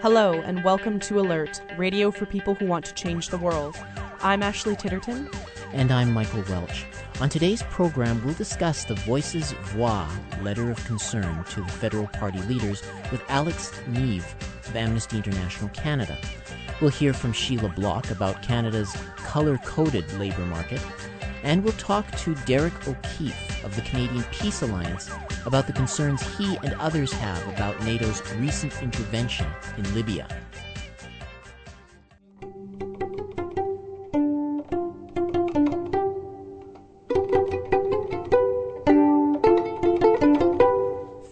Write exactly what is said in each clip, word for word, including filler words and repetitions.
Hello and welcome to Alert, radio for people who want to change the world. I'm Ashley Titterton. And I'm Michael Welch. On today's program, we'll discuss the Voices Voix letter of concern to the federal party leaders with Alex Neve of Amnesty International Canada. We'll hear from Sheila Block about Canada's color-coded labour market. And we'll talk to Derek O'Keefe of the Canadian Peace Alliance about the concerns he and others have about NATO's recent intervention in Libya.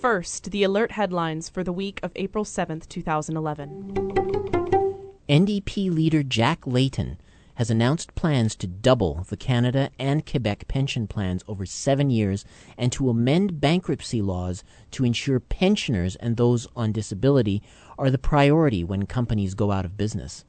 First, the alert headlines for the week of April seventh, twenty eleven. N D P leader Jack Layton has announced plans to double the Canada and Quebec pension plans over seven years and to amend bankruptcy laws to ensure pensioners and those on disability are the priority when companies go out of business.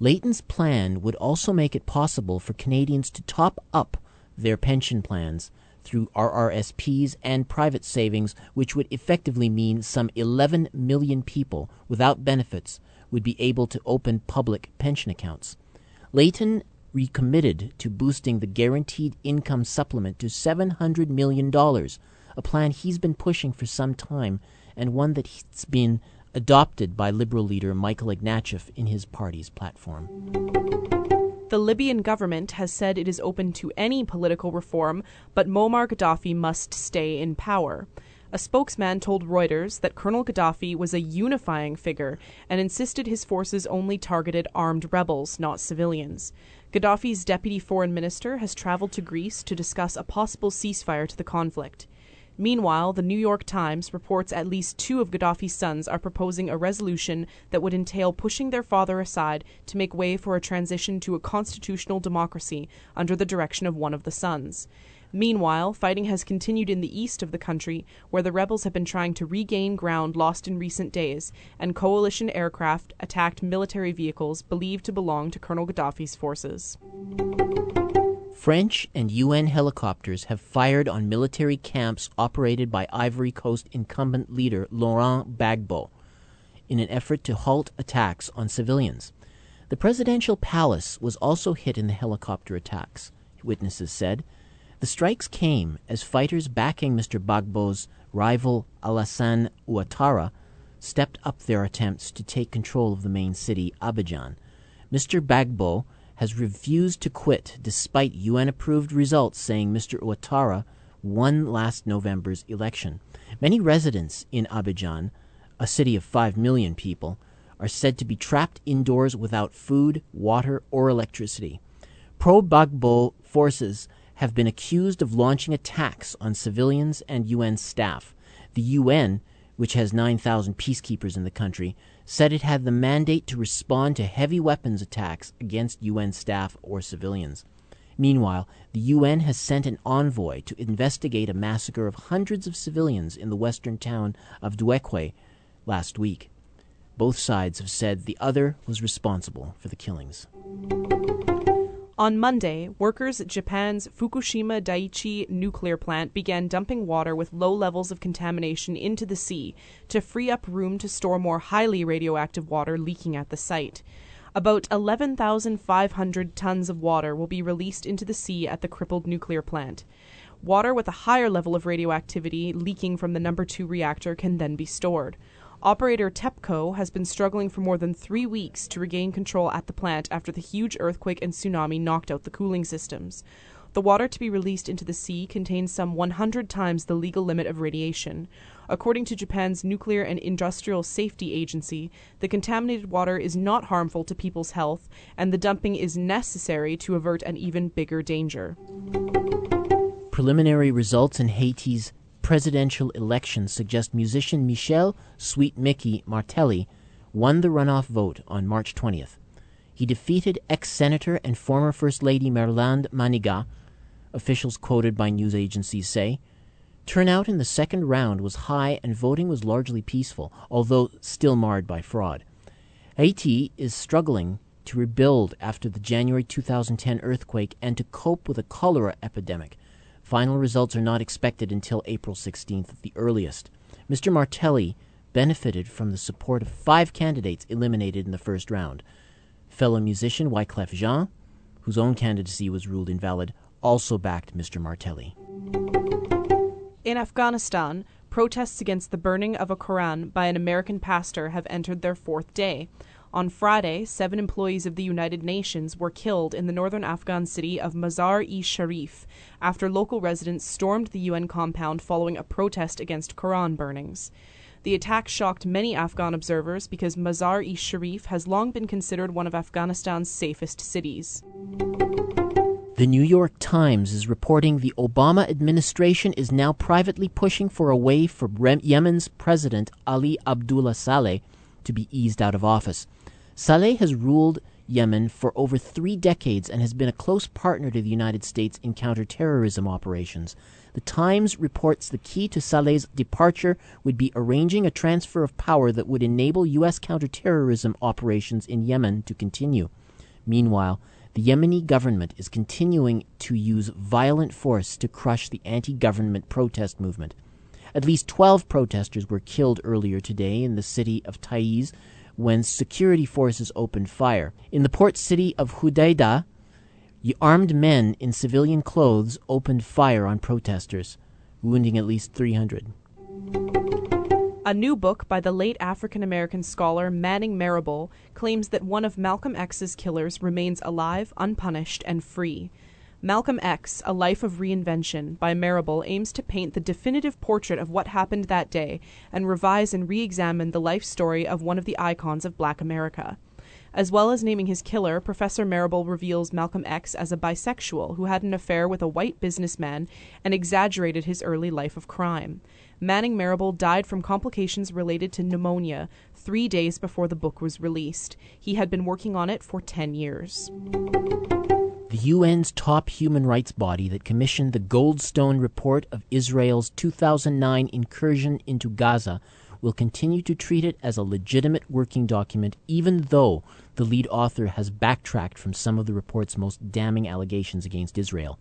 Layton's plan would also make it possible for Canadians to top up their pension plans through R R S Ps and private savings, which would effectively mean some eleven million people without benefits would be able to open public pension accounts. Layton recommitted to boosting the guaranteed income supplement to seven hundred million dollars, a plan he's been pushing for some time and one that's been adopted by Liberal leader Michael Ignatieff in his party's platform. The Libyan government has said it is open to any political reform, but Muammar Gaddafi must stay in power. A spokesman told Reuters that Colonel Gaddafi was a unifying figure and insisted his forces only targeted armed rebels, not civilians. Gaddafi's deputy foreign minister has traveled to Greece to discuss a possible ceasefire to the conflict. Meanwhile, the New York Times reports at least two of Gaddafi's sons are proposing a resolution that would entail pushing their father aside to make way for a transition to a constitutional democracy under the direction of one of the sons. Meanwhile, fighting has continued in the east of the country, where the rebels have been trying to regain ground lost in recent days, and coalition aircraft attacked military vehicles believed to belong to Colonel Gaddafi's forces. French and U N helicopters have fired on military camps operated by Ivory Coast incumbent leader Laurent Gbagbo in an effort to halt attacks on civilians. The presidential palace was also hit in the helicopter attacks, witnesses said. The strikes came as fighters backing Mister Gbagbo's rival Alassane Ouattara stepped up their attempts to take control of the main city, Abidjan. Mister Gbagbo has refused to quit despite U N-approved results saying Mister Ouattara won last November's election. Many residents in Abidjan, a city of five million people, are said to be trapped indoors without food, water, or electricity. Pro-Gbagbo forces have been accused of launching attacks on civilians and U N staff. The U N, which has nine thousand peacekeepers in the country, said it had the mandate to respond to heavy weapons attacks against U N staff or civilians. Meanwhile, the U N has sent an envoy to investigate a massacre of hundreds of civilians in the western town of Duekwe last week. Both sides have said the other was responsible for the killings. On Monday, workers at Japan's Fukushima Daiichi nuclear plant began dumping water with low levels of contamination into the sea to free up room to store more highly radioactive water leaking at the site. About eleven thousand five hundred tons of water will be released into the sea at the crippled nuclear plant. Water with a higher level of radioactivity leaking from the number two reactor can then be stored. Operator TEPCO has been struggling for more than three weeks to regain control at the plant after the huge earthquake and tsunami knocked out the cooling systems. The water to be released into the sea contains some one hundred times the legal limit of radiation. According to Japan's Nuclear and Industrial Safety Agency, the contaminated water is not harmful to people's health, and the dumping is necessary to avert an even bigger danger. Preliminary results in Haiti's presidential elections suggest musician Michel Sweet Mickey Martelly won the runoff vote on March twentieth. He defeated ex-senator and former First Lady Merlande Maniga, officials quoted by news agencies say. Turnout in the second round was high and voting was largely peaceful, although still marred by fraud. Haiti is struggling to rebuild after the January two thousand ten earthquake and to cope with a cholera epidemic. Final results are not expected until April sixteenth at the earliest. Mister Martelli benefited from the support of five candidates eliminated in the first round. Fellow musician Wyclef Jean, whose own candidacy was ruled invalid, also backed Mister Martelli. In Afghanistan, protests against the burning of a Quran by an American pastor have entered their fourth day. On Friday, seven employees of the United Nations were killed in the northern Afghan city of Mazar-e-Sharif after local residents stormed the U N compound following a protest against Quran burnings. The attack shocked many Afghan observers because Mazar-e-Sharif has long been considered one of Afghanistan's safest cities. The New York Times is reporting the Obama administration is now privately pushing for a way for Yemen's President Ali Abdullah Saleh to be eased out of office. Saleh has ruled Yemen for over three decades and has been a close partner to the United States in counterterrorism operations. The Times reports the key to Saleh's departure would be arranging a transfer of power that would enable U S counterterrorism operations in Yemen to continue. Meanwhile, the Yemeni government is continuing to use violent force to crush the anti-government protest movement. At least twelve protesters were killed earlier today in the city of Taiz, when security forces opened fire. In the port city of Hodeidah, armed men in civilian clothes opened fire on protesters, wounding at least three hundred. A new book by the late African-American scholar Manning Marrable claims that one of Malcolm X's killers remains alive, unpunished, and free. Malcolm X, A Life of Reinvention by Marrable aims to paint the definitive portrait of what happened that day and revise and re-examine the life story of one of the icons of Black America. As well as naming his killer, Professor Marrable reveals Malcolm X as a bisexual who had an affair with a white businessman and exaggerated his early life of crime. Manning Marrable died from complications related to pneumonia three days before the book was released. He had been working on it for ten years. The U N's top human rights body that commissioned the Goldstone Report of Israel's two thousand nine incursion into Gaza will continue to treat it as a legitimate working document, even though the lead author has backtracked from some of the report's most damning allegations against Israel.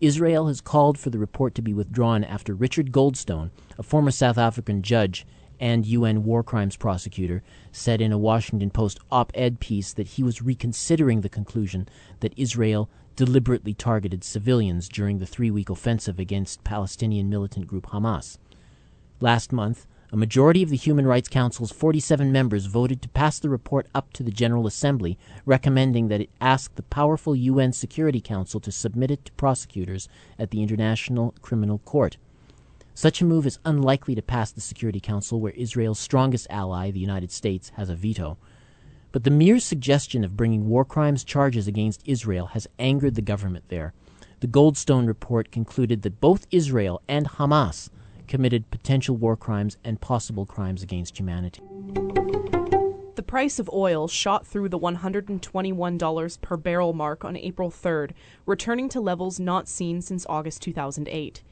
Israel has called for the report to be withdrawn after Richard Goldstone, a former South African judge and U N war crimes prosecutor, said in a Washington Post op-ed piece that he was reconsidering the conclusion that Israel deliberately targeted civilians during the three-week offensive against Palestinian militant group Hamas. Last month, a majority of the Human Rights Council's forty-seven members voted to pass the report up to the General Assembly, recommending that it ask the powerful U N Security Council to submit it to prosecutors at the International Criminal Court. Such a move is unlikely to pass the Security Council, where Israel's strongest ally, the United States, has a veto. But the mere suggestion of bringing war crimes charges against Israel has angered the government there. The Goldstone report concluded that both Israel and Hamas committed potential war crimes and possible crimes against humanity. The price of oil shot through the one hundred twenty-one dollars per barrel mark on April third, returning to levels not seen since August two thousand eight.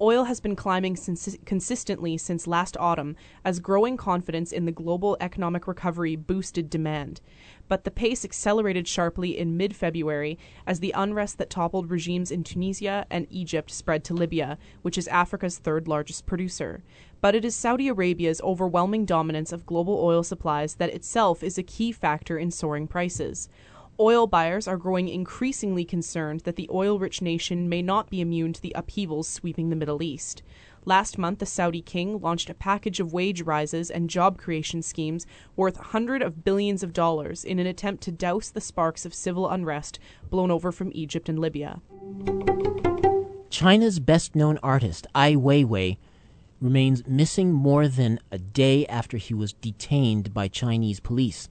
Oil has been climbing since consistently since last autumn as growing confidence in the global economic recovery boosted demand. But the pace accelerated sharply in mid-February as the unrest that toppled regimes in Tunisia and Egypt spread to Libya, which is Africa's third largest producer. But it is Saudi Arabia's overwhelming dominance of global oil supplies that itself is a key factor in soaring prices. Oil buyers are growing increasingly concerned that the oil-rich nation may not be immune to the upheavals sweeping the Middle East. Last month, the Saudi king launched a package of wage rises and job creation schemes worth hundreds of billions of dollars in an attempt to douse the sparks of civil unrest blown over from Egypt and Libya. China's best-known artist, Ai Weiwei, remains missing more than a day after he was detained by Chinese police.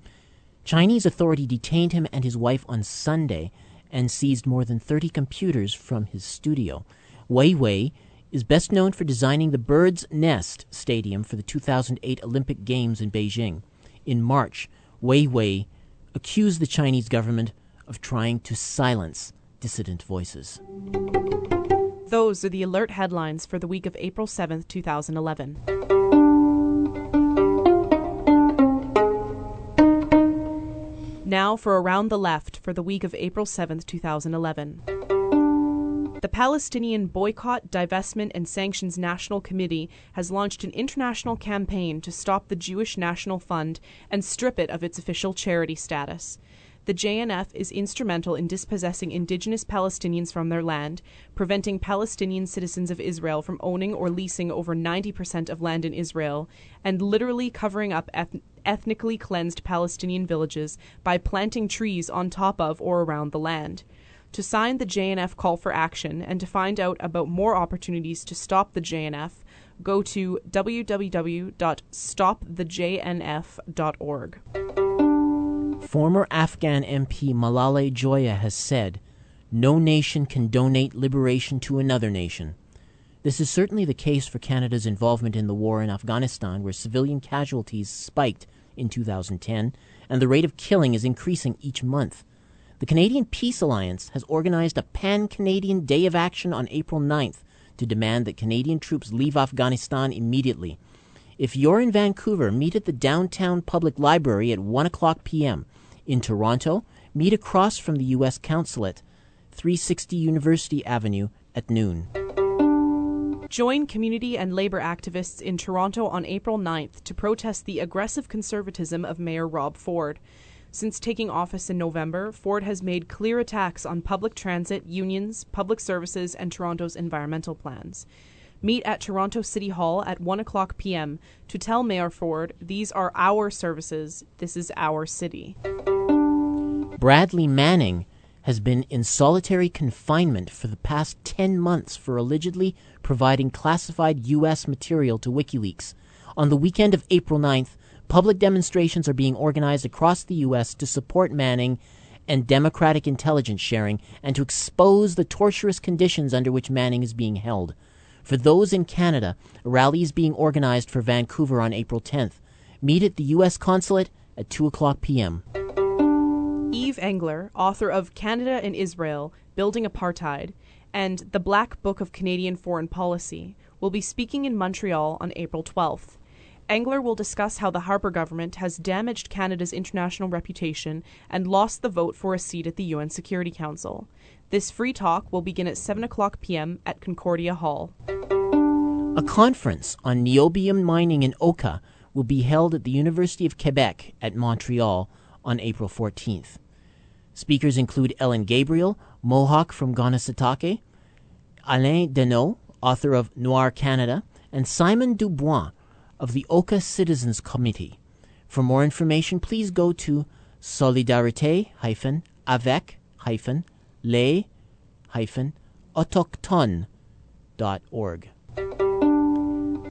Chinese authority detained him and his wife on Sunday and seized more than thirty computers from his studio. Weiwei is best known for designing the Bird's Nest Stadium for the two thousand eight Olympic Games in Beijing. In March, Weiwei accused the Chinese government of trying to silence dissident voices. Those are the alert headlines for the week of April seventh, two thousand eleven. Now for Around the Left for the week of April seventh, two thousand eleven. The Palestinian Boycott, Divestment and Sanctions National Committee has launched an international campaign to stop the Jewish National Fund and strip it of its official charity status. The J N F is instrumental in dispossessing indigenous Palestinians from their land, preventing Palestinian citizens of Israel from owning or leasing over ninety percent of land in Israel, and literally covering up eth- ethnically cleansed Palestinian villages by planting trees on top of or around the land. To sign the J N F call for action and to find out about more opportunities to stop the J N F, go to w w w dot stop the j n f dot org. Former Afghan M P Malalai Joya has said, "No nation can donate liberation to another nation." This is certainly the case for Canada's involvement in the war in Afghanistan, where civilian casualties spiked in two thousand ten, and the rate of killing is increasing each month. The Canadian Peace Alliance has organized a pan-Canadian day of action on April ninth to demand that Canadian troops leave Afghanistan immediately. If you're in Vancouver, meet at the downtown public library at one o'clock p.m., in Toronto, meet across from the U S Consulate, three sixty University Avenue at noon. Join community and labour activists in Toronto on April ninth to protest the aggressive conservatism of Mayor Rob Ford. Since taking office in November, Ford has made clear attacks on public transit, unions, public services and Toronto's environmental plans. Meet at Toronto City Hall at one o'clock p.m. to tell Mayor Ford, "These are our services, this is our city." Bradley Manning has been in solitary confinement for the past ten months for allegedly providing classified U S material to WikiLeaks. On the weekend of April ninth, public demonstrations are being organized across the U S to support Manning and democratic intelligence sharing and to expose the torturous conditions under which Manning is being held. For those in Canada, a rally is being organized for Vancouver on April tenth. Meet at the U S Consulate at two o'clock p.m. Eve Engler, author of Canada and Israel, Building Apartheid, and The Black Book of Canadian Foreign Policy, will be speaking in Montreal on April twelfth. Engler will discuss how the Harper government has damaged Canada's international reputation and lost the vote for a seat at the U N Security Council. This free talk will begin at seven o'clock p.m. at Concordia Hall. A conference on niobium mining in Oka will be held at the University of Quebec at Montreal on April fourteenth. Speakers include Ellen Gabriel, Mohawk from Gonasetake, Alain Deneau, author of Noir Canada, and Simon Dubois of the Oka Citizens Committee. For more information, please go to solidarite avec les autochtones dot org.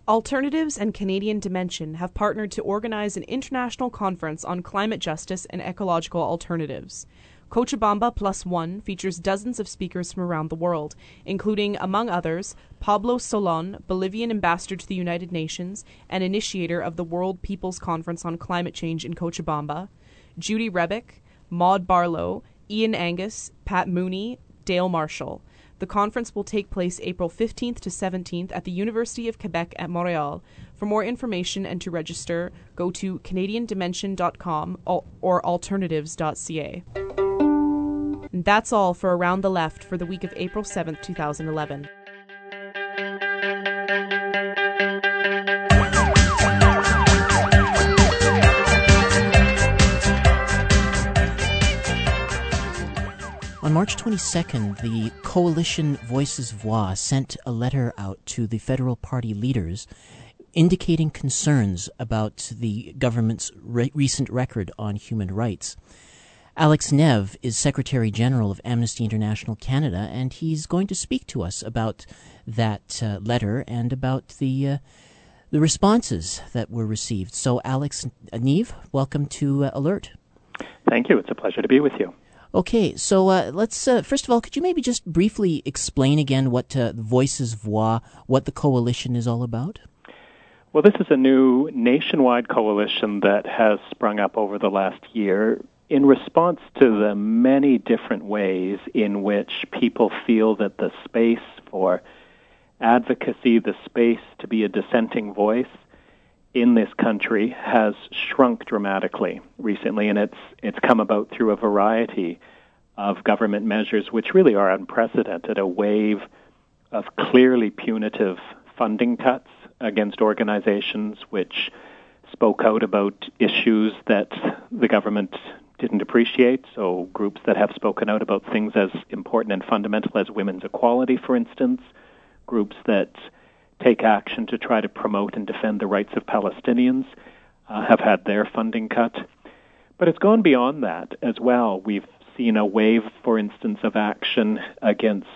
Alternatives and Canadian Dimension have partnered to organize an international conference on climate justice and ecological alternatives. Cochabamba Plus One features dozens of speakers from around the world, including, among others, Pablo Solon, Bolivian ambassador to the United Nations and initiator of the World Peoples Conference on Climate Change in Cochabamba, Judy Rebick, Maude Barlow, Ian Angus, Pat Mooney, Dale Marshall. The conference will take place April fifteenth to seventeenth at the University of Quebec at Montreal. For more information and to register, go to canadian dimension dot com or alternatives dot c a. And that's all for Around the Left for the week of April seventh, twenty eleven. On March twenty-second, the coalition Voices Voix sent a letter out to the federal party leaders indicating concerns about the government's re- recent record on human rights. Alex Neve is Secretary General of Amnesty International Canada, and he's going to speak to us about that uh, letter and about the uh, the responses that were received. So, Alex Neve, welcome to uh, Alert. Thank you. It's a pleasure to be with you. Okay, so uh, let's, uh, first of all, could you maybe just briefly explain again what uh, Voices Voix, what the coalition is all about? Well, this is a new nationwide coalition that has sprung up over the last year in response to the many different ways in which people feel that the space for advocacy, the space to be a dissenting voice in this country has shrunk dramatically recently, and it's it's come about through a variety of government measures, which really are unprecedented, a wave of clearly punitive funding cuts against organizations which spoke out about issues that the government didn't appreciate. So groups that have spoken out about things as important and fundamental as women's equality, for instance, groups that take action to try to promote and defend the rights of Palestinians uh, have had their funding cut. But it's gone beyond that as well. We've seen a wave, for instance, of action against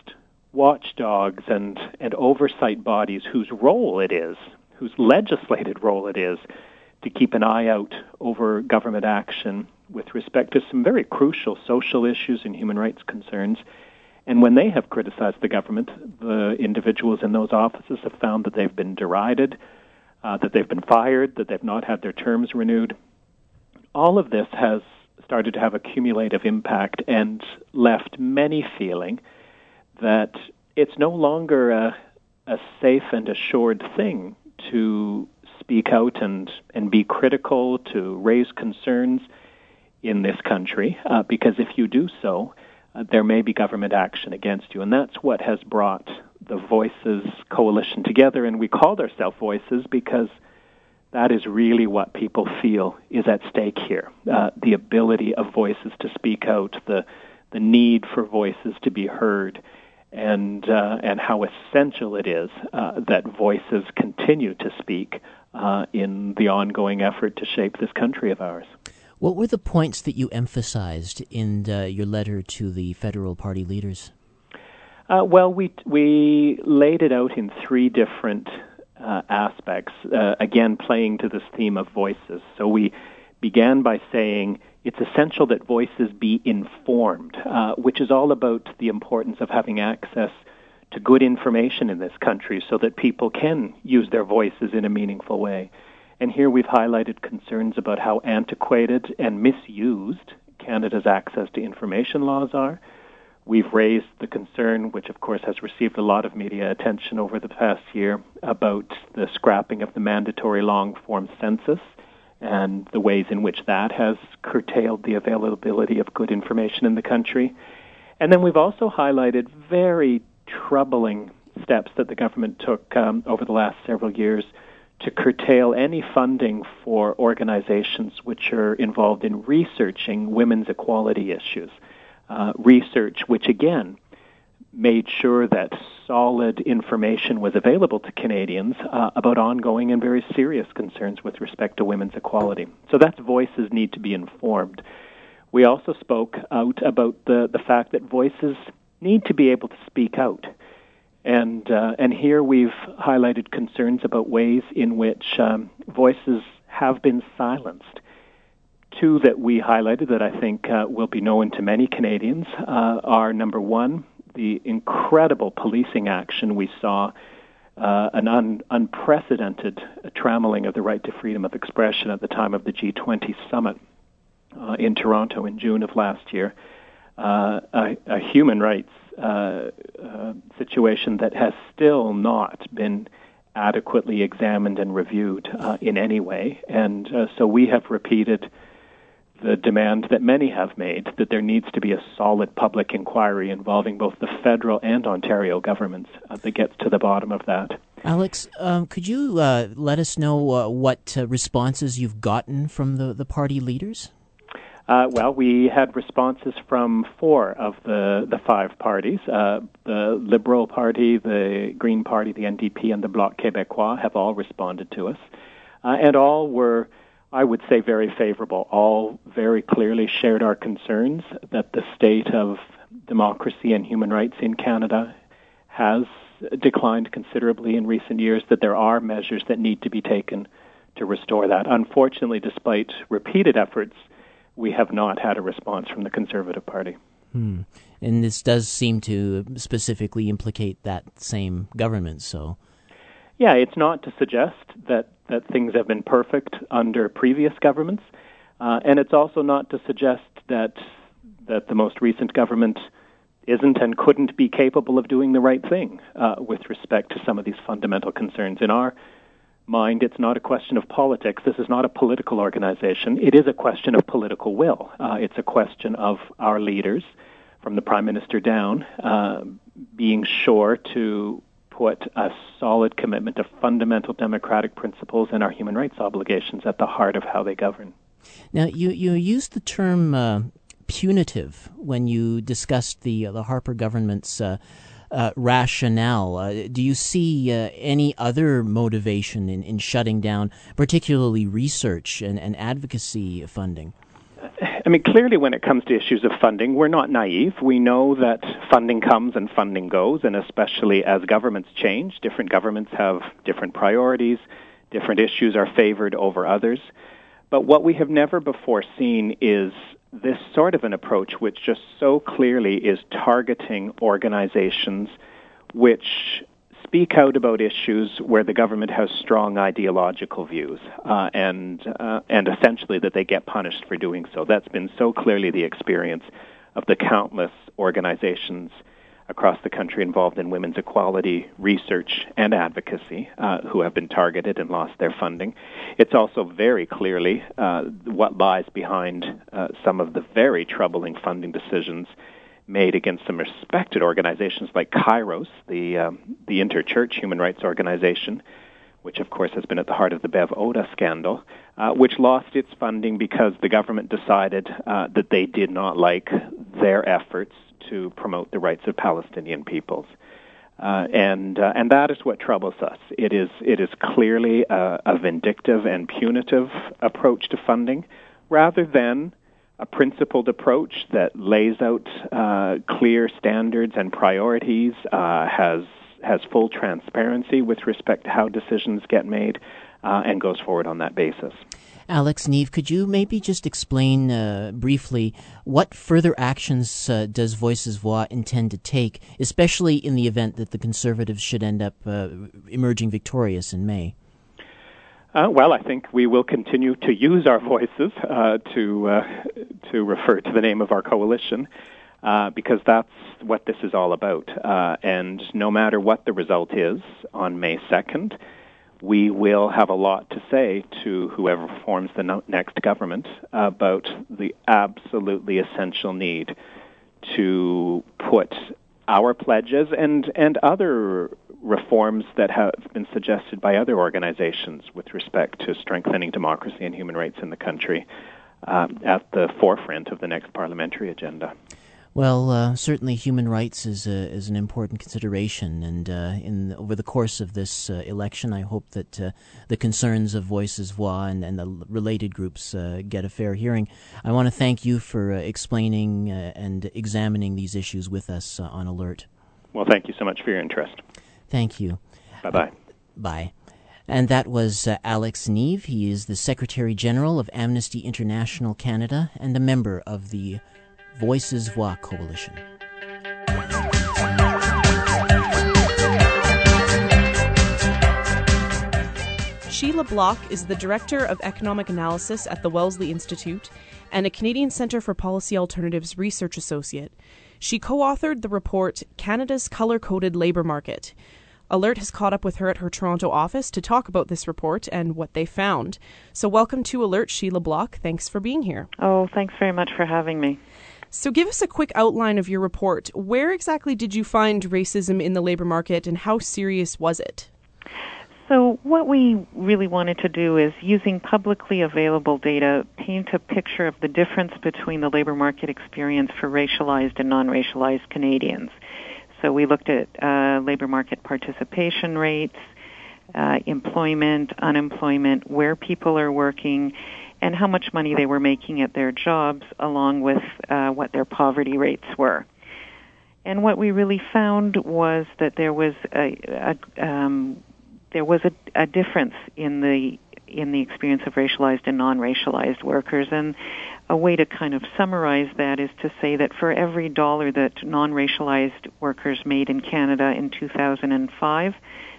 watchdogs and, and oversight bodies whose role it is, whose legislated role it is, to keep an eye out over government action with respect to some very crucial social issues and human rights concerns. And when they have criticized the government, the individuals in those offices have found that they've been derided, uh, that they've been fired, that they've not had their terms renewed. All of this has started to have a cumulative impact and left many feeling that it's no longer a, a safe and assured thing to speak out and, and be critical, to raise concerns in this country, uh, because if you do so, uh, there may be government action against you. And that's what has brought the Voices coalition together. And we called ourselves Voices because that is really what people feel is at stake here, uh, the ability of voices to speak out, the the need for voices to be heard, and uh, and how essential it is uh, that voices continue to speak uh, in the ongoing effort to shape this country of ours. What were the points that you emphasized in uh, your letter to the federal party leaders? Uh, well, we we laid it out in three different uh, aspects, uh, again, playing to this theme of voices. So we began by saying it's essential that voices be informed, uh, which is all about the importance of having access to good information in this country so that people can use their voices in a meaningful way. And here we've highlighted concerns about how antiquated and misused Canada's access to information laws are. We've raised the concern, which of course has received a lot of media attention over the past year, about the scrapping of the mandatory long-form census and the ways in which that has curtailed the availability of good information in the country. And then we've also highlighted very troubling steps that the government took um, over the last several years to curtail any funding for organizations which are involved in researching women's equality issues, uh, research which, again, made sure that solid information was available to Canadians uh, about ongoing and very serious concerns with respect to women's equality. So that's voices need to be informed. We also spoke out about the, the fact that voices need to be able to speak out. And uh, and here we've highlighted concerns about ways in which um, voices have been silenced. Two that we highlighted that I think uh, will be known to many Canadians uh, are, number one, the incredible policing action we saw, uh, an un- unprecedented trammeling of the right to freedom of expression at the time of the G twenty summit uh, in Toronto in June of last year, uh, a, a human rights uh, uh, situation that has still not been adequately examined and reviewed uh, in any way. And uh, so we have repeated the demand that many have made, that there needs to be a solid public inquiry involving both the federal and Ontario governments uh, that gets to the bottom of that. Alex, um, could you uh, let us know uh, what uh, responses you've gotten from the, the party leaders? Uh, well, we had responses from four of the, the five parties. Uh, the Liberal Party, the Green Party, the N D P, and the Bloc Québécois have all responded to us, uh, and all were, I would say, very favorable. All very clearly shared our concerns that the state of democracy and human rights in Canada has declined considerably in recent years, that there are measures that need to be taken to restore that. Unfortunately, despite repeated efforts, we have not had a response from the Conservative Party. Hmm. And this does seem to specifically implicate that same government, so... Yeah, it's not to suggest that, that things have been perfect under previous governments, uh, and it's also not to suggest that that the most recent government isn't and couldn't be capable of doing the right thing uh, with respect to some of these fundamental concerns. In our mind, it's not a question of politics. This is not a political organization. It is a question of political will. Uh, it's a question of our leaders from the Prime Minister down, uh, being sure to put a solid commitment to fundamental democratic principles and our human rights obligations at the heart of how they govern. Now, you, you used the term uh, punitive when you discussed the, uh, the Harper government's uh, uh, rationale. Uh, do you see uh, any other motivation in, in shutting down, particularly research and, and advocacy funding? I mean, clearly when it comes to issues of funding, we're not naive. We know that funding comes and funding goes, and especially as governments change, different governments have different priorities, different issues are favored over others. But what we have never before seen is this sort of an approach which just so clearly is targeting organizations which speak out about issues where the government has strong ideological views, uh, and uh, and essentially that they get punished for doing so. That's been so clearly the experience of the countless organizations across the country involved in women's equality, research, and advocacy uh, who have been targeted and lost their funding. It's also very clearly uh, what lies behind uh, some of the very troubling funding decisions made against some respected organizations like Kairos, the um, the interchurch human rights organization, which of course has been at the heart of the Bev Oda scandal, uh, which lost its funding because the government decided uh, that they did not like their efforts to promote the rights of Palestinian peoples. Uh, and uh, and that is what troubles us. It is, it is clearly a, a vindictive and punitive approach to funding rather than a principled approach that lays out uh, clear standards and priorities, uh, has has full transparency with respect to how decisions get made, uh, and goes forward on that basis. Alex Neve, could you maybe just explain uh, briefly what further actions uh, does Voices Voix intend to take, especially in the event that the Conservatives should end up uh, emerging victorious in May? Uh, well, I think we will continue to use our voices uh, to uh, to refer to the name of our coalition, uh, because that's what this is all about. Uh, and no matter what the result is on May second, we will have a lot to say to whoever forms the no- next government about the absolutely essential need to put our pledges and, and other reforms that have been suggested by other organizations with respect to strengthening democracy and human rights in the country um, at the forefront of the next parliamentary agenda. Well, uh, certainly human rights is a, is an important consideration, and uh, in over the course of this uh, election, I hope that uh, the concerns of Voices Voix and, and the related groups uh, get a fair hearing. I want to thank you for uh, explaining uh, and examining these issues with us uh, on Alert. Well, thank you so much for your interest. Thank you. Bye-bye. Uh, bye. And that was uh, Alex Neve. He is the Secretary General of Amnesty International Canada and a member of the Voices Voix Coalition. Sheila Block is the Director of Economic Analysis at the Wellesley Institute and a Canadian Centre for Policy Alternatives Research Associate. She co-authored the report, Canada's Color-Coded Labour Market. Alert has caught up with her at her Toronto office to talk about this report and what they found. So welcome to Alert, Sheila Block. Thanks for being here. Oh, thanks very much for having me. So give us a quick outline of your report. Where exactly did you find racism in the labour market and how serious was it? So what we really wanted to do is, using publicly available data, paint a picture of the difference between the labour market experience for racialized and non-racialized Canadians. So we looked at uh, labour market participation rates, uh, employment, unemployment, where people are working, and how much money they were making at their jobs, along with uh, what their poverty rates were. And what we really found was that there was a... a um, There was a, a difference in the in the experience of racialized and non-racialized workers, and a way to kind of summarize that is to say that for every dollar that non-racialized workers made in Canada in two thousand five,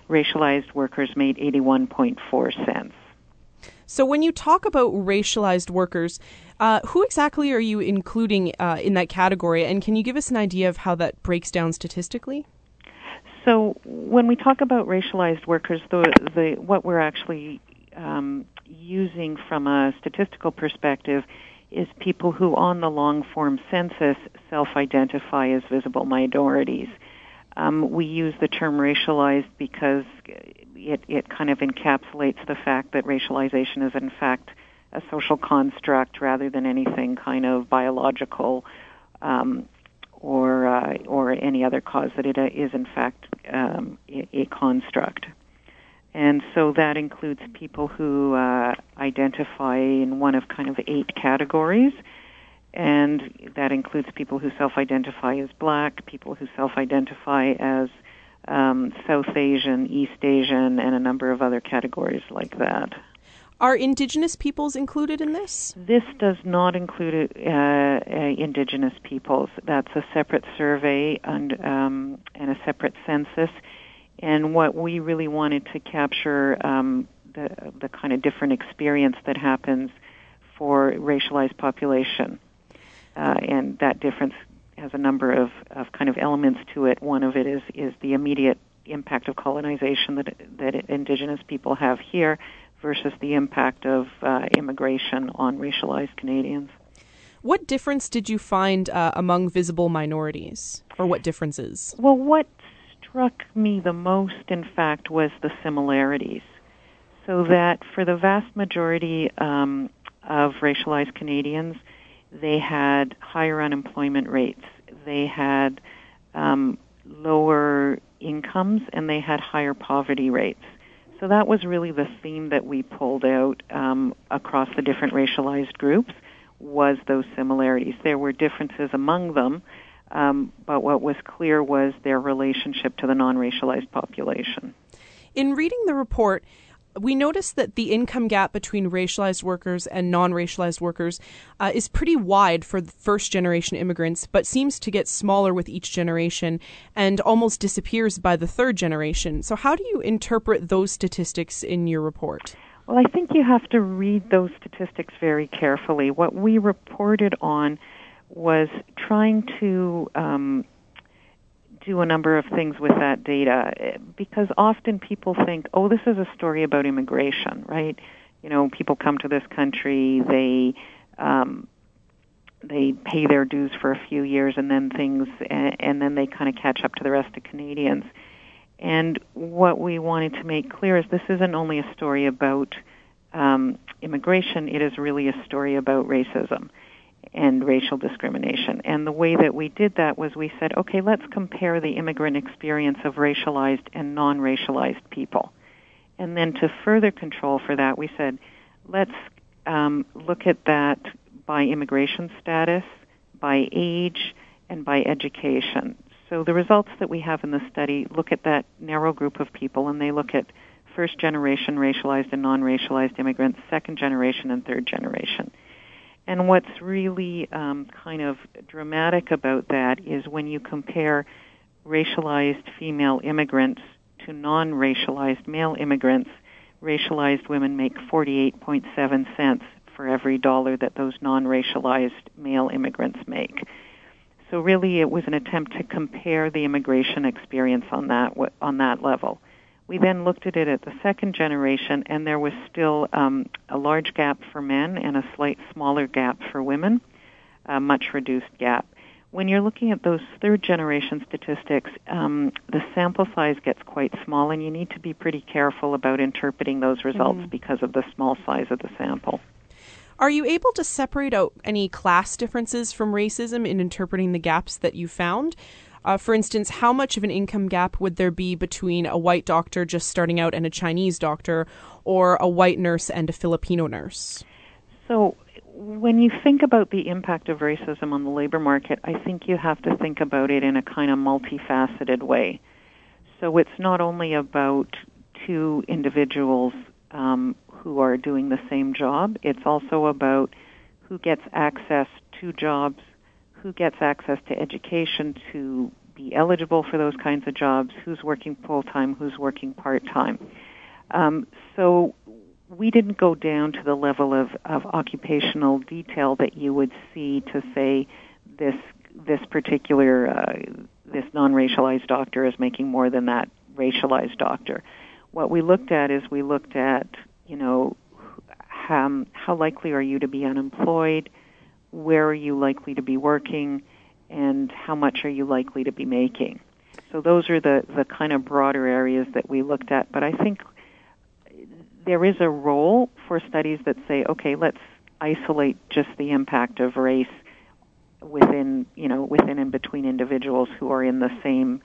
racialized workers made eighty-one point four cents. So when you talk about racialized workers, uh, who exactly are you including uh, in that category, and can you give us an idea of how that breaks down statistically? So when we talk about racialized workers, the, the, what we're actually um, using from a statistical perspective is people who on the long-form census self-identify as visible minorities. Um, we use the term racialized because it, it kind of encapsulates the fact that racialization is in fact a social construct rather than anything kind of biological um, or uh, or any other cause, that it is in fact um, a construct. And so that includes people who uh, identify in one of kind of eight categories, and that includes people who self-identify as black, people who self-identify as um, South Asian, East Asian, and a number of other categories like that. Are Indigenous peoples included in this? This does not include uh, uh, Indigenous peoples. That's a separate survey and, um, and a separate census. And what we really wanted to capture um, the the kind of different experience that happens for racialized population, uh, and that difference has a number of, of kind of elements to it. One of it is is the immediate impact of colonization that that Indigenous people have here versus the impact of uh, immigration on racialized Canadians. What difference did you find uh, among visible minorities, or what differences? Well, what struck me the most, in fact, was the similarities. So that for the vast majority um, of racialized Canadians, they had higher unemployment rates, they had um, lower incomes, and they had higher poverty rates. So that was really the theme that we pulled out um, across the different racialized groups, was those similarities. There were differences among them, Um, but what was clear was their relationship to the non-racialized population. In reading the report, we noticed that the income gap between racialized workers and non-racialized workers uh, is pretty wide for first-generation immigrants, but seems to get smaller with each generation and almost disappears by the third generation. So how do you interpret those statistics in your report? Well, I think you have to read those statistics very carefully. What we reported on was trying to um, do a number of things with that data, because often people think, oh, this is a story about immigration, right? You know, people come to this country, they um, they pay their dues for a few years, and then things, and, and then they kind of catch up to the rest of Canadians. And what we wanted to make clear is this isn't only a story about um, immigration, it is really a story about racism and racial discrimination. And the way that we did that was we said, okay, let's compare the immigrant experience of racialized and non-racialized people. And then to further control for that, we said, let's um, look at that by immigration status, by age, and by education. So the results that we have in the study look at that narrow group of people, and they look at first-generation racialized and non-racialized immigrants, second-generation and third-generation. And what's really um, kind of dramatic about that is when you compare racialized female immigrants to non-racialized male immigrants, racialized women make forty-eight point seven cents for every dollar that those non-racialized male immigrants make. So really it was an attempt to compare the immigration experience on that on that level. We then looked at it at the second generation, and there was still um, a large gap for men and a slight smaller gap for women, a much reduced gap. When you're looking at those third-generation statistics, um, the sample size gets quite small, and you need to be pretty careful about interpreting those results mm-hmm. because of the small size of the sample. Are you able to separate out any class differences from racism in interpreting the gaps that you found? Uh, for instance, how much of an income gap would there be between a white doctor just starting out and a Chinese doctor, or a white nurse and a Filipino nurse? So when you think about the impact of racism on the labor market, I think you have to think about it in a kind of multifaceted way. So it's not only about two individuals um, who are doing the same job. It's also about who gets access to jobs, who gets access to education to be eligible for those kinds of jobs, who's working full-time, who's working part-time. Um, so we didn't go down to the level of, of occupational detail that you would see to say this this particular, uh, this non-racialized doctor is making more than that racialized doctor. What we looked at is we looked at, you know, how, how likely are you to be unemployed, where are you likely to be working, and how much are you likely to be making. So those are the, the kind of broader areas that we looked at. But I think there is a role for studies that say, okay, let's isolate just the impact of race within, you know, within and between individuals who are in the same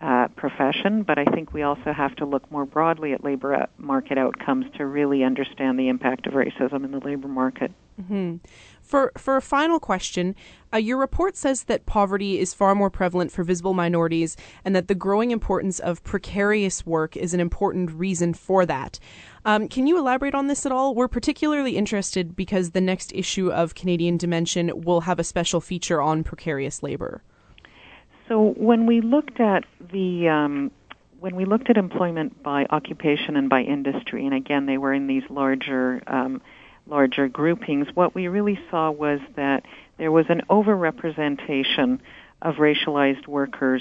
uh, profession. But I think we also have to look more broadly at labor market outcomes to really understand the impact of racism in the labor market. Mm-hmm. For for a final question, uh, your report says that poverty is far more prevalent for visible minorities and that the growing importance of precarious work is an important reason for that. Um, can you elaborate on this at all? We're particularly interested because the next issue of Canadian Dimension will have a special feature on precarious labor. So when we looked at the um, when we looked at employment by occupation and by industry, and again they were in these larger um larger groupings, what we really saw was that there was an overrepresentation of racialized workers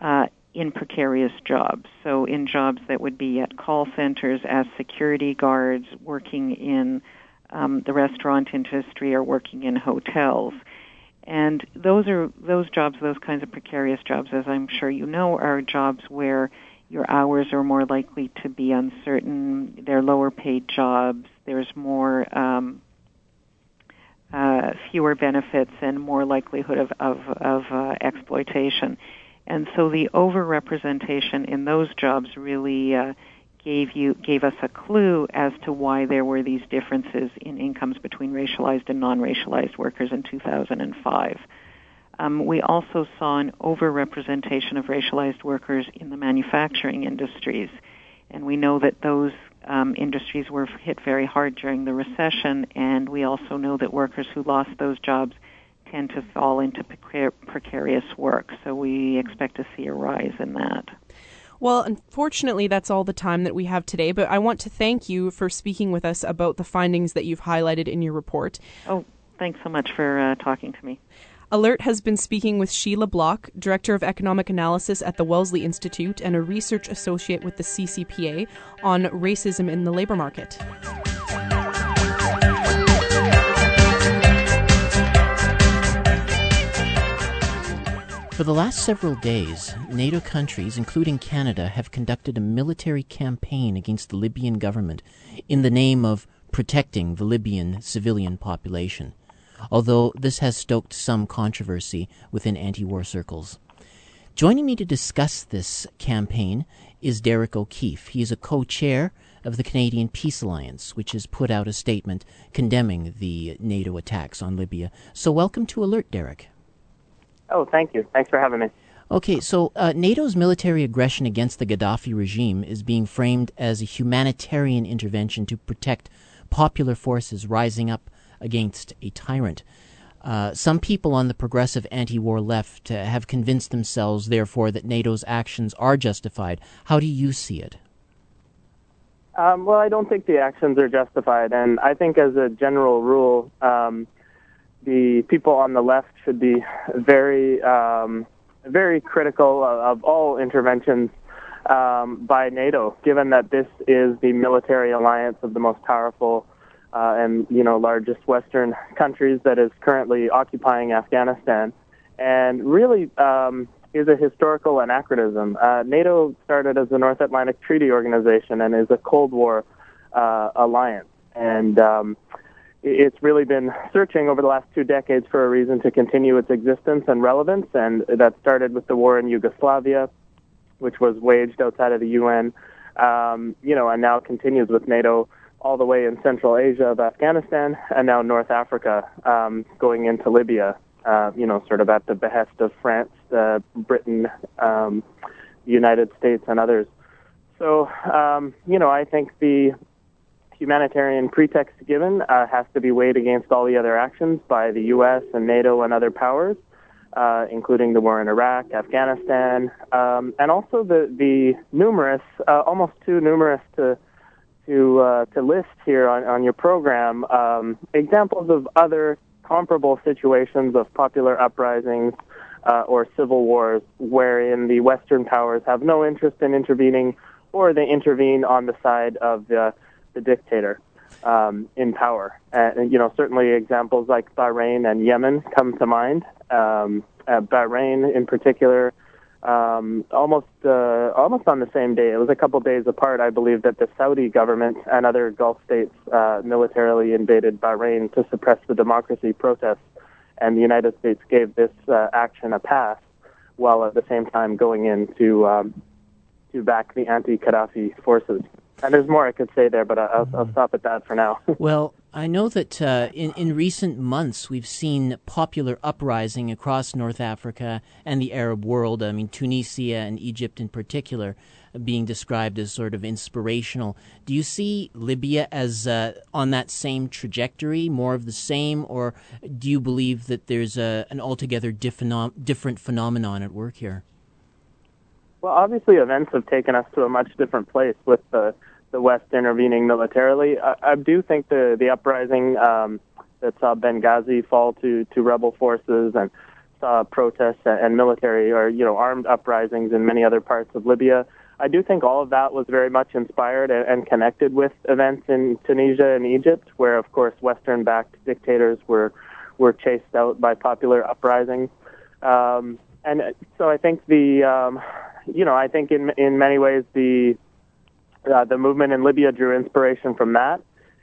uh, in precarious jobs. So in jobs that would be at call centers, as security guards, working in um, the restaurant industry, or working in hotels. And those are those jobs, those kinds of precarious jobs, as I'm sure you know, are jobs where your hours are more likely to be uncertain. They're lower-paid jobs. There's more, um, uh, fewer benefits and more likelihood of of, of uh, exploitation. And so the overrepresentation in those jobs really uh, gave you gave us a clue as to why there were these differences in incomes between racialized and non-racialized workers in two thousand five. Um, we also saw an overrepresentation of racialized workers in the manufacturing industries, and we know that those um, industries were hit very hard during the recession, and we also know that workers who lost those jobs tend to fall into precar- precarious work, so we expect to see a rise in that. Well, unfortunately, that's all the time that we have today, but I want to thank you for speaking with us about the findings that you've highlighted in your report. Oh, thanks so much for uh, talking to me. Alert has been speaking with Sheila Block, Director of Economic Analysis at the Wellesley Institute and a research associate with the C C P A, on racism in the labor market. For the last several days, NATO countries, including Canada, have conducted a military campaign against the Libyan government in the name of protecting the Libyan civilian population, although this has stoked some controversy within anti-war circles. Joining me to discuss this campaign is Derek O'Keefe. He is a co-chair of the Canadian Peace Alliance, which has put out a statement condemning the NATO attacks on Libya. So welcome to Alert, Derek. Oh, thank you. Thanks for having me. Okay, so uh, NATO's military aggression against the Gaddafi regime is being framed as a humanitarian intervention to protect popular forces rising up against a tyrant. Uh, some people on the progressive anti-war left uh, have convinced themselves, therefore, that NATO's actions are justified. How do you see it? Um, well, I don't think the actions are justified, and I think as a general rule, um, the people on the left should be very, um, very critical of, of all interventions um, by NATO, given that this is the military alliance of the most powerful Uh, and, you know, largest Western countries that is currently occupying Afghanistan, and really um, is a historical anachronism. Uh, NATO started as the North Atlantic Treaty Organization and is a Cold War uh, alliance, and um, it's really been searching over the last two decades for a reason to continue its existence and relevance, and that started with the war in Yugoslavia, which was waged outside of the U N, um, you know, and now continues with NATO all the way in Central Asia of Afghanistan, and now North Africa, um, going into Libya, uh, you know, sort of at the behest of France, uh, Britain, um, the United States, and others. So, um, you know, I think the humanitarian pretext given uh, has to be weighed against all the other actions by the U S and NATO and other powers, uh, including the war in Iraq, Afghanistan, um, and also the, the numerous, uh, almost too numerous to to uh, to list here on, on your program, um, examples of other comparable situations of popular uprisings uh, or civil wars wherein the Western powers have no interest in intervening, or they intervene on the side of the, the dictator. um, in power. And, you know, certainly examples like Bahrain and Yemen come to mind. Um, uh, Bahrain in particular, um, almost uh, almost on the same day, it was a couple days apart, I believe, that the Saudi government and other Gulf states uh, militarily invaded Bahrain to suppress the democracy protests. And the United States gave this uh, action a pass, while at the same time going in to, um, to back the anti-Qaddafi forces. And there's more I could say there, but I'll, I'll stop at that for now. Well, I know that uh, in, in recent months we've seen popular uprising across North Africa and the Arab world. I mean, Tunisia and Egypt in particular being described as sort of inspirational. Do you see Libya as uh, on that same trajectory, more of the same, or do you believe that there's a, an altogether different, different phenomenon at work here? Well, obviously events have taken us to a much different place with the, the West intervening militarily. I, I do think the, the uprising um, that saw Benghazi fall to, to rebel forces and saw protests and military or, you know, armed uprisings in many other parts of Libya, I do think all of that was very much inspired and connected with events in Tunisia and Egypt, where, of course, Western-backed dictators were were chased out by popular uprisings. Um, and so I think the... Um, You know, I think in in many ways the uh, the movement in Libya drew inspiration from that,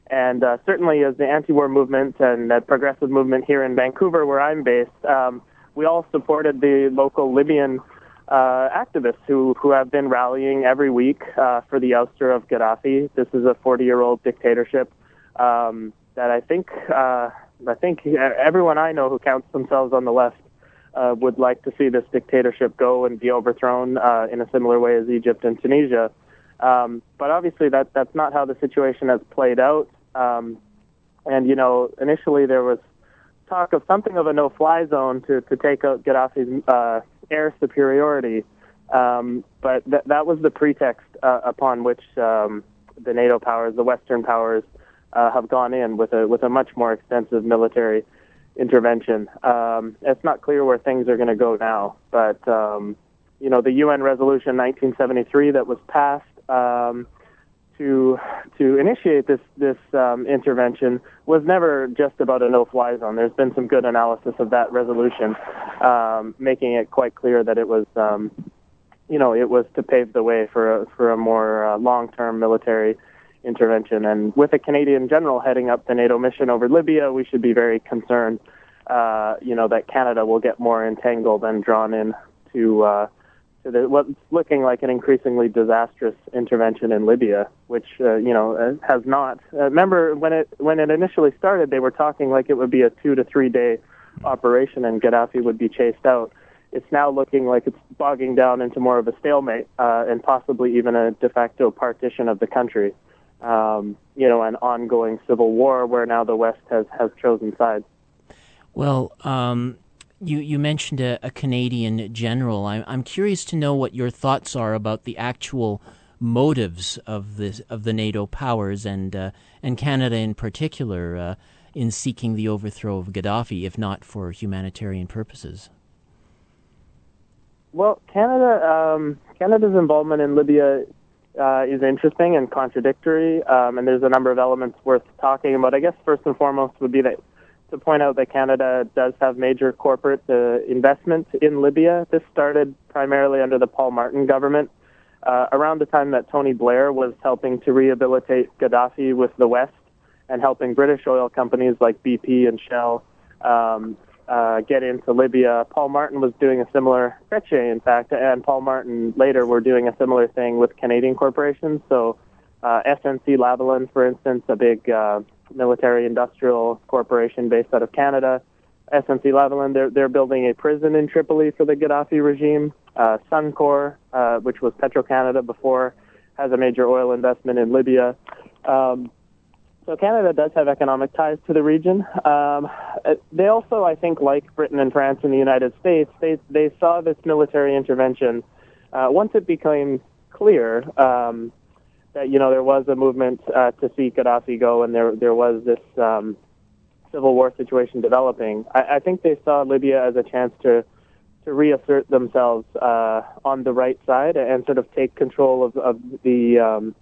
and uh, certainly as the anti-war movement and the progressive movement here in Vancouver, where I'm based, um, we all supported the local Libyan uh, activists who who have been rallying every week uh, for the ouster of Gaddafi. This is a forty-year-old dictatorship um, that I think uh, I think everyone I know who counts themselves on the left Uh, would like to see this dictatorship go and be overthrown uh, in a similar way as Egypt and Tunisia. Um, but obviously that that's not how the situation has played out. Um, and, you know, initially there was talk of something of a no-fly zone to, to take out Gaddafi's uh, air superiority. Um, but th- that was the pretext uh, upon which um, the NATO powers, the Western powers, uh, have gone in with a with a much more extensive military intervention. Um, it's not clear where things are going to go now, but um, you know, the U N resolution nineteen seventy-three that was passed um, to to initiate this this um, intervention was never just about a no-fly zone. There's been some good analysis of that resolution, um, making it quite clear that it was um, you know it was to pave the way for a, for a more uh, long-term military intervention. And with a Canadian general heading up the NATO mission over Libya, we should be very concerned, uh, you know, that Canada will get more entangled and drawn in to, uh, to the, what's looking like an increasingly disastrous intervention in Libya, which, uh, you know, has not. Uh, remember, when it when it initially started, they were talking like it would be a two to three day operation and Gaddafi would be chased out. It's now looking like it's bogging down into more of a stalemate uh, and possibly even a de facto partition of the country. Um, you know, an ongoing civil war where now the West has, has chosen sides. Well, um, you, you mentioned a, a Canadian general. I, I'm curious to know what your thoughts are about the actual motives of this, of the NATO powers and uh, and Canada in particular uh, in seeking the overthrow of Gaddafi, if not for humanitarian purposes. Well, Canada um, Canada's involvement in Libya Uh, is interesting and contradictory, um, and there's a number of elements worth talking about. I guess first and foremost would be that to point out that Canada does have major corporate uh, investments in Libya. This started primarily under the Paul Martin government, uh, around the time that Tony Blair was helping to rehabilitate Gaddafi with the West and helping British oil companies like B P and Shell um, uh, get into Libya. Paul Martin was doing a similar, Creche, in fact, and Paul Martin later were doing a similar thing with Canadian corporations. So uh, S N C-Lavalin, for instance, a big uh, military-industrial corporation based out of Canada. S N C-Lavalin, they're, they're building a prison in Tripoli for the Gaddafi regime. Uh, Suncor, uh, which was Petro-Canada before, has a major oil investment in Libya. Um, So Canada does have economic ties to the region. Um, they also, I think, like Britain and France and the United States, they they saw this military intervention uh, once it became clear um, that, you know, there was a movement uh, to see Gaddafi go and there there was this um, civil war situation developing. I, I think they saw Libya as a chance to to reassert themselves uh, on the right side and sort of take control of, of the Um,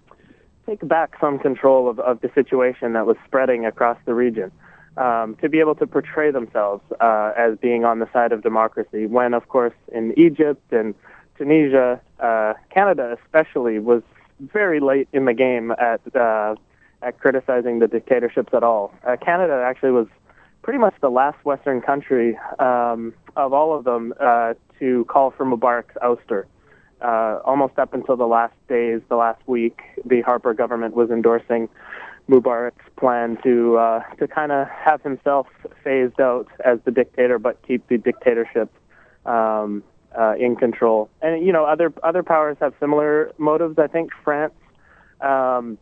take back some control of, of the situation that was spreading across the region, um, to be able to portray themselves uh, as being on the side of democracy, when, of course, in Egypt and Tunisia, uh, Canada especially was very late in the game at uh, at criticizing the dictatorships at all. Uh, Canada actually was pretty much the last Western country um, of all of them uh, to call for Mubarak's ouster. Uh, almost up until the last days, the last week, the Harper government was endorsing Mubarak's plan to uh, to kind of have himself phased out as the dictator, but keep the dictatorship um, uh, in control. And you know, other other powers have similar motives. I think France um,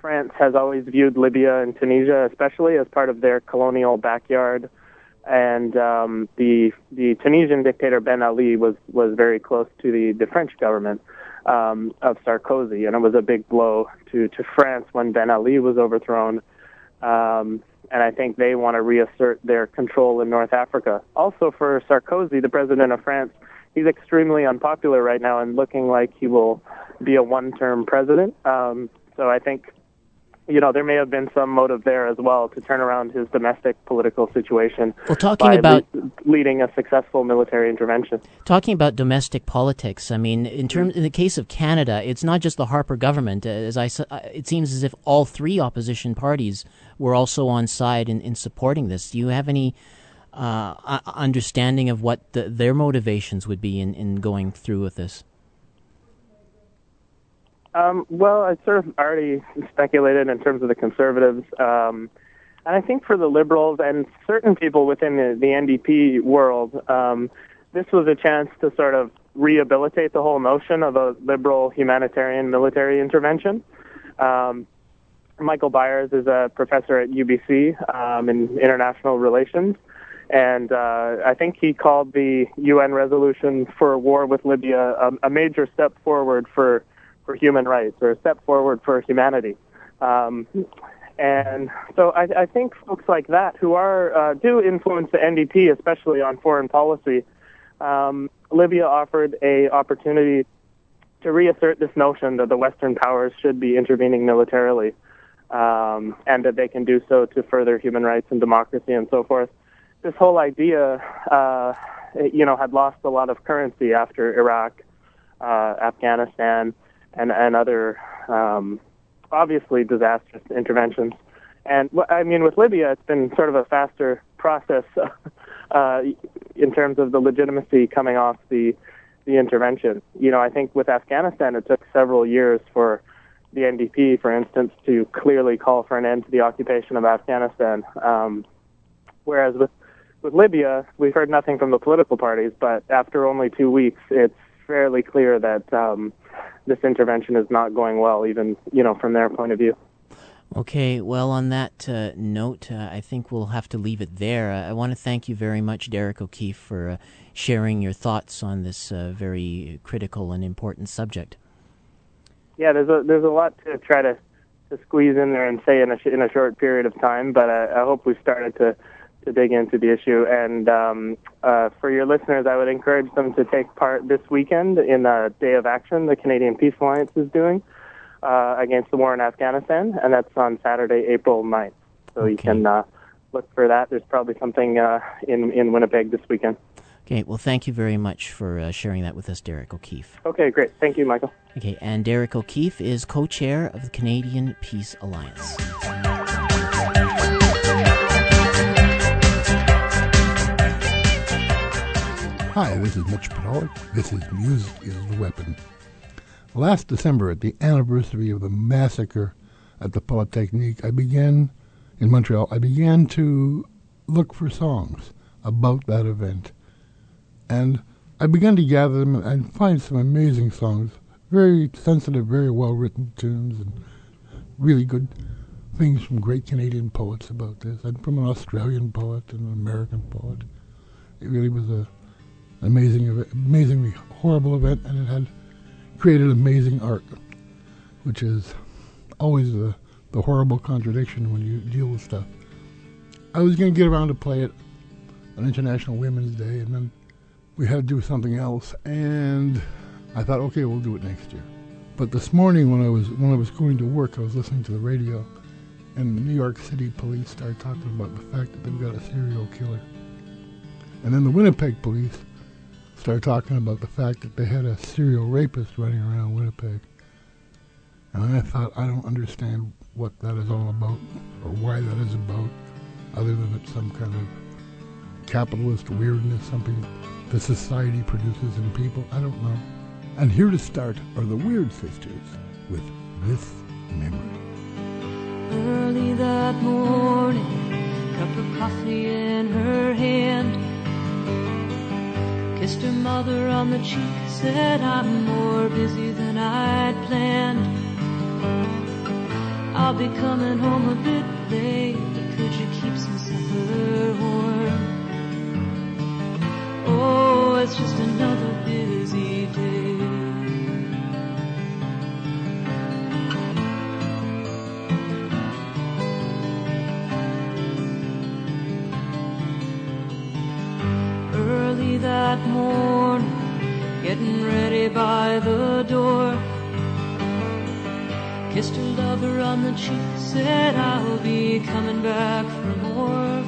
France has always viewed Libya and Tunisia, especially, as part of their colonial backyard. And um, the the Tunisian dictator Ben Ali was, was very close to the, the French government um, of Sarkozy, and it was a big blow to, to France when Ben Ali was overthrown. Um, and I think they want to reassert their control in North Africa. Also, for Sarkozy, the president of France, he's extremely unpopular right now and looking like he will be a one-term president. Um, so I think... you know, there may have been some motive there as well to turn around his domestic political situation well, talking by about, le- leading a successful military intervention. Talking about domestic politics, I mean, in terms, in the case of Canada, it's not just the Harper government. As I, it seems as if all three opposition parties were also on side in, in supporting this. Do you have any uh, understanding of what the, their motivations would be in, in going through with this? Um, well, I sort of already speculated in terms of the Conservatives. Um, and I think for the Liberals and certain people within the, the N D P world, um, this was a chance to sort of rehabilitate the whole notion of a liberal humanitarian military intervention. Um, Michael Byers is a professor at U B C um, in international relations. And uh, I think he called the U N resolution for a war with Libya a, a major step forward for for human rights, or a step forward for humanity. Um, and so I, I think folks like that who are uh, do influence the N D P, especially on foreign policy, um, Libya offered a opportunity to reassert this notion that the Western powers should be intervening militarily um, and that they can do so to further human rights and democracy and so forth. This whole idea, uh, you know, had lost a lot of currency after Iraq, uh, Afghanistan, and and other um, obviously disastrous interventions. And, I mean, with Libya, it's been sort of a faster process uh, in terms of the legitimacy coming off the the intervention. You know, I think with Afghanistan, it took several years for the N D P, for instance, to clearly call for an end to the occupation of Afghanistan. Um, whereas with, with Libya, we've heard nothing from the political parties, but after only two weeks, it's fairly clear that um, this intervention is not going well, even, you know, from their point of view. Okay, well, on that uh, note, uh, I think we'll have to leave it there. Uh, I want to thank you very much, Derek O'Keefe, for uh, sharing your thoughts on this uh, very critical and important subject. Yeah, there's a there's a lot to try to, to squeeze in there and say in a sh- in a short period of time, but uh, I hope we've started to. to dig into the issue. And um, uh, for your listeners, I would encourage them to take part this weekend in the Day of Action the Canadian Peace Alliance is doing uh, against the war in Afghanistan, and that's on Saturday, April ninth. So okay. You can uh, look for that. There's probably something uh, in, in Winnipeg this weekend. Okay, well, thank you very much for uh, sharing that with us, Derek O'Keefe. Okay, great. Thank you, Michael. Okay, and Derek O'Keefe is co-chair of the Canadian Peace Alliance. Hi, this is Mitch Podolik. This is Music is the Weapon. Last December, at the anniversary of the massacre at the Polytechnique, I began, in Montreal, I began to look for songs about that event. And I began to gather them and find some amazing songs, very sensitive, very well-written tunes, and really good things from great Canadian poets about this, and from an Australian poet and an American poet. It really was a Amazing, amazingly horrible event, and it had created amazing art, which is always the, the horrible contradiction when you deal with stuff. I was going to get around to play it on International Women's Day, and then we had to do something else, and I thought, okay, we'll do it next year. But this morning when I was when I was going to work, I was listening to the radio, and the New York City police started talking about the fact that they've got a serial killer. And then the Winnipeg police started talking about the fact that they had a serial rapist running around Winnipeg. And I thought, I don't understand what that is all about, or why that is about, other than it's some kind of capitalist weirdness, something that society produces in people. I don't know. And here to start are the Weird Sisters with This Memory. Early that morning, cup of coffee in her hand, kissed her mother on the cheek, said I'm more busy than I'd planned. I'll be coming home a bit late, but could you keep some supper warm? Oh, it's just another busy day. Early that morning, getting ready by the door, kissed her lover on the cheek, said I'll be coming back for more.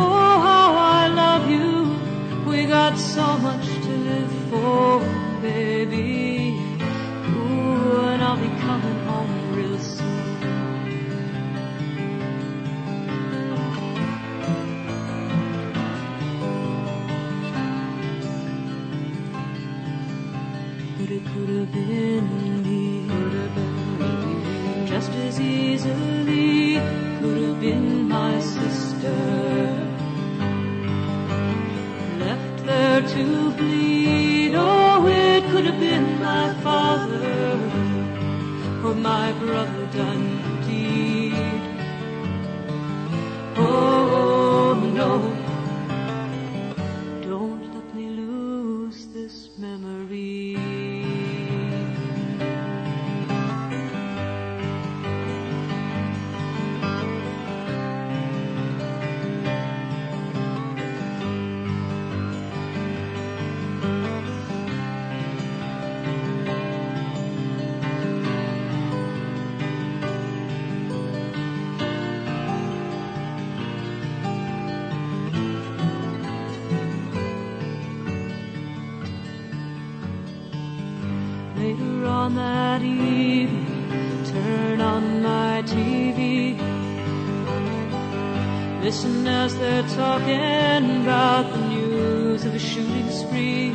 Oh, how I love you, we got so much to live for, baby. Ooh, and I'll be coming home real soon. It could have been me, could have been me, just as easily could have been my sister, left there to bleed. Oh, it could have been my father or my brother done deed. Oh, no. Listen as they're talking about the news of a shooting spree.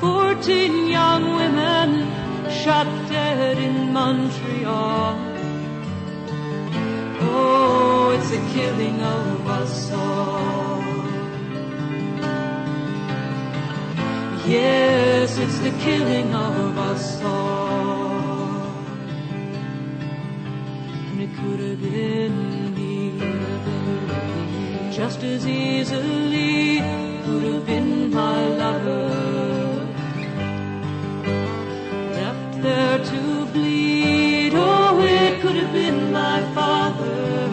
Fourteen young women shot dead in Montreal. Oh, it's the killing of us all. Yes, it's the killing of us all. And it could have been just as easily could have been my lover, left there to bleed. Oh, it could have been my father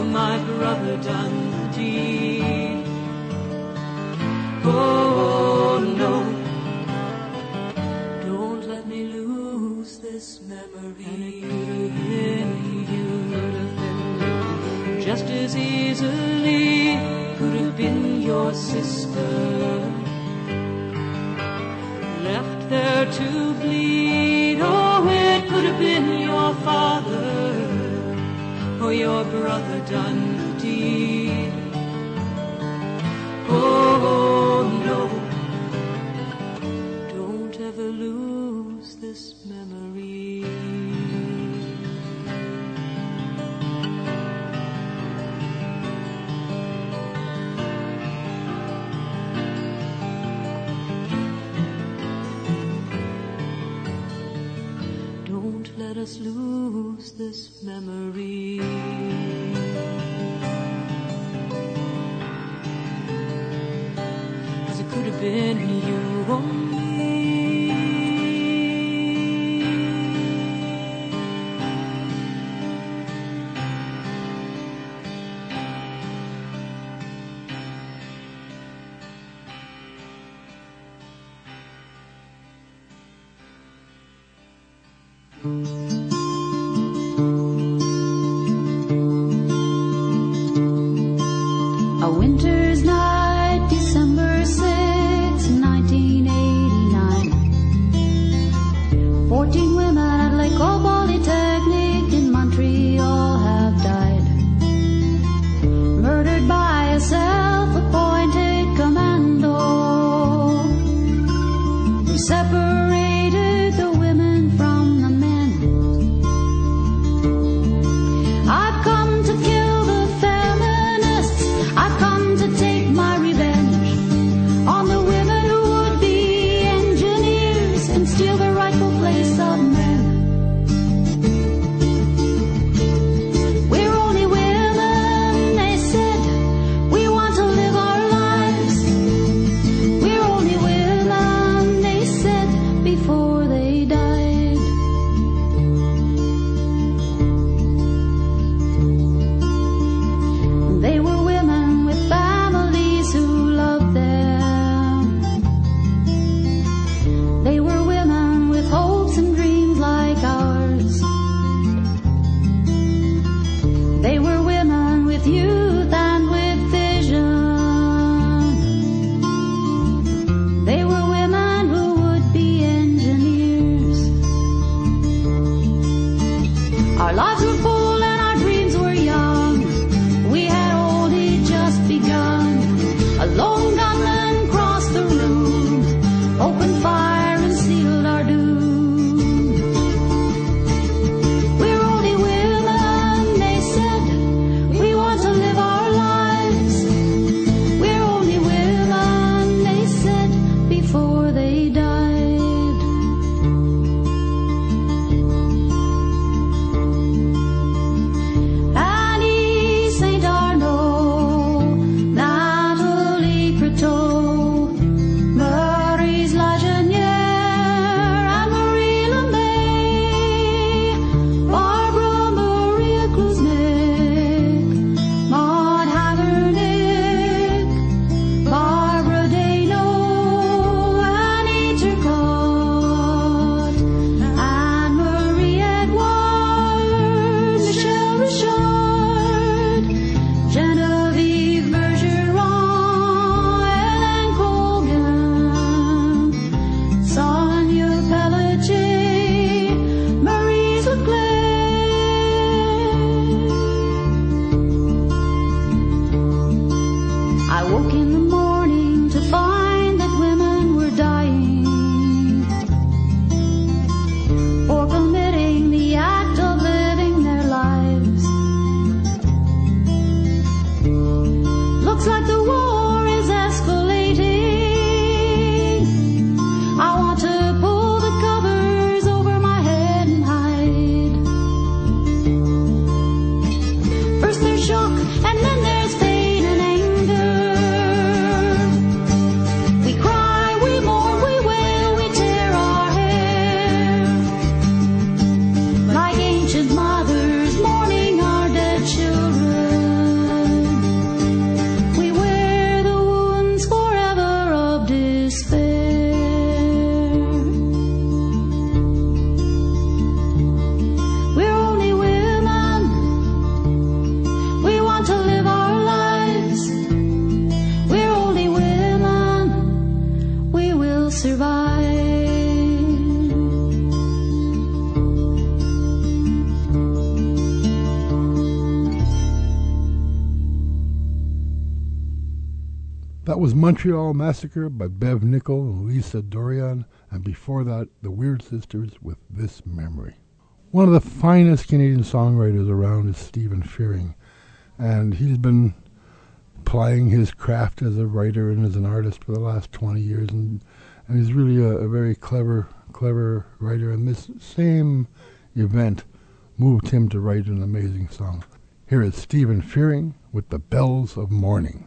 or my brother done the deed. Oh, no, don't let me lose this memory. Just as easily could have been your sister, left there to bleed. Oh, it could have been your father or your brother done the deed. Oh, no, don't ever lose this memory. Let us lose this memory. Cause it could have been you or me. Our lives were full and our dreams were young. We had only just begun. A lone gunman crossed the room, opened fire and sealed our doom. We're only women, they said. We want to live our lives. We're only women, they said, before they died. Was Montreal Massacre by Bev Nickel and Lisa Dorion, and before that, the Weird Sisters with This Memory. One of the finest Canadian songwriters around is Stephen Fearing, and he's been plying his craft as a writer and as an artist for the last twenty years, and, and he's really a, a very clever, clever writer, and this same event moved him to write an amazing song. Here is Stephen Fearing with The Bells of Morning.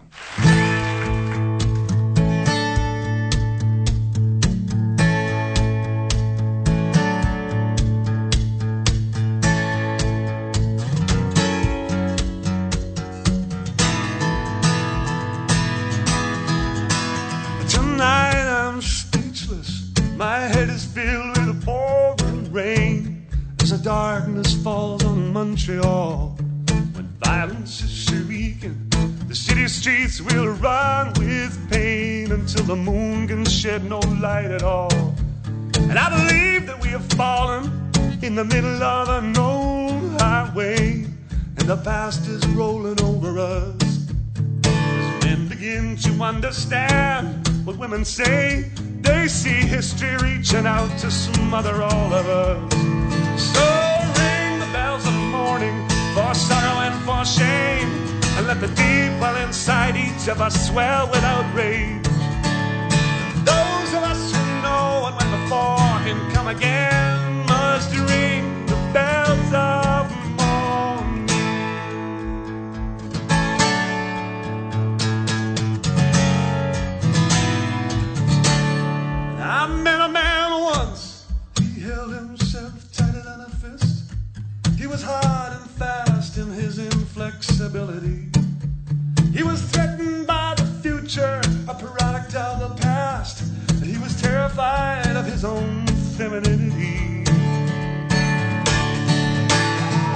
We'll run with pain until the moon can shed no light at all. And I believe that we have fallen in the middle of a known highway, and the past is rolling over us. As men begin to understand what women say, they see history reaching out to smother all of us. So ring the bells of morning for sorrow and for shame, and let the deep well inside each of us swell with outrage. Those of us who know what went before can come again must ring the bells of morning. I met a man once, he held himself tighter than a fist. He was hard and fast in his inflexibility. He was threatened by the future, a product of the past, and he was terrified of his own femininity.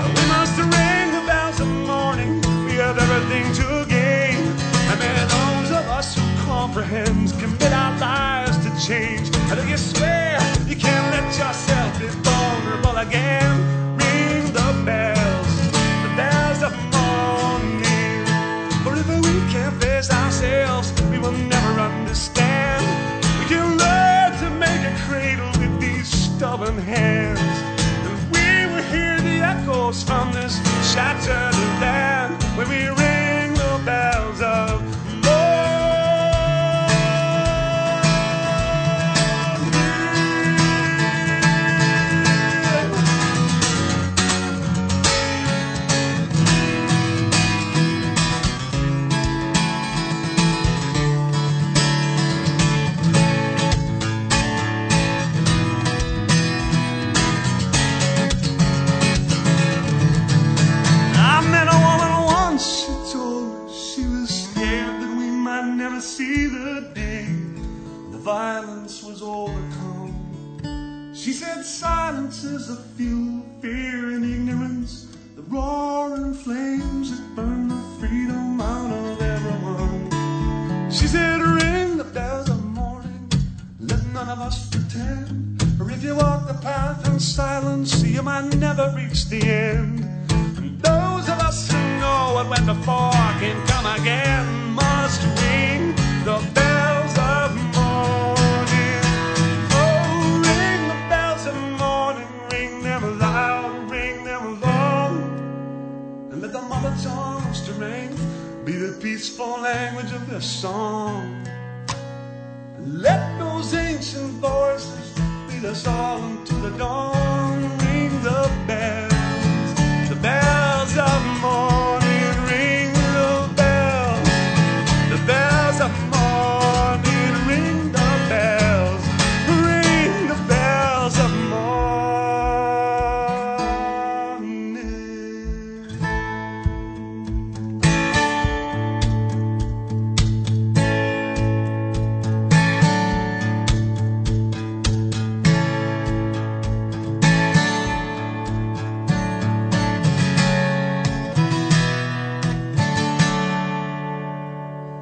We must ring the bells of morning, we have everything to gain, and may those of us who comprehend commit our lives to change. And if you swear you can't let yourself be vulnerable again, ring the bell. ghosts from this shattered land where we ring the bells of see the day the violence was overcome. She said silence is a fuel, fear and ignorance, the roaring flames that burn the freedom out of everyone. She said ring the bells of morning, let none of us pretend, for if you walk the path in silence you might never reach the end. And those of us who know what went before can come again must ring the bells of morning. Oh, ring the bells of morning, ring them loud, ring them long, and let the mother tongue's strength be the peaceful language of their song. And let those ancient voices lead us all into the dawn. Ring the bells, the bells of morning, ring the bells, the bells of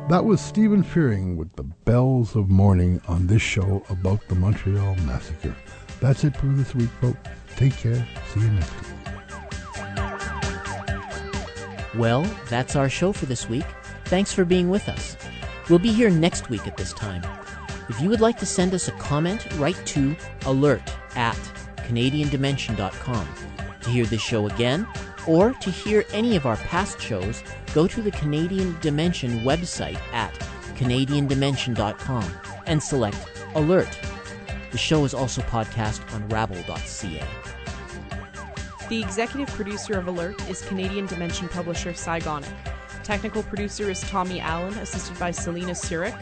That was Stephen Fearing with The Bells of Morning on this show about the Montreal Massacre. That's it for this week, folks. Take care. See you next week. Well, that's our show for this week. Thanks for being with us. We'll be here next week at this time. If you would like to send us a comment, write to alert at canadian dimension dot com. To hear this show again, or to hear any of our past shows, go to the Canadian Dimension website at canadian dimension dot com and select Alert. The show is also podcast on rabble dot c a. The executive producer of Alert is Canadian Dimension publisher Cygonic. Technical producer is Tommy Allen, assisted by Selena Surik.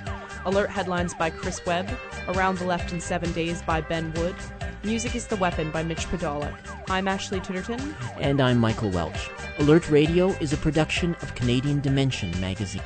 Alert headlines by Chris Webb. Around the Left in Seven Days by Ben Wood. Music is The Weapon by Mitch Podolik. I'm Ashley Titterton. And I'm Michael Welch. Alert Radio is a production of Canadian Dimension magazine.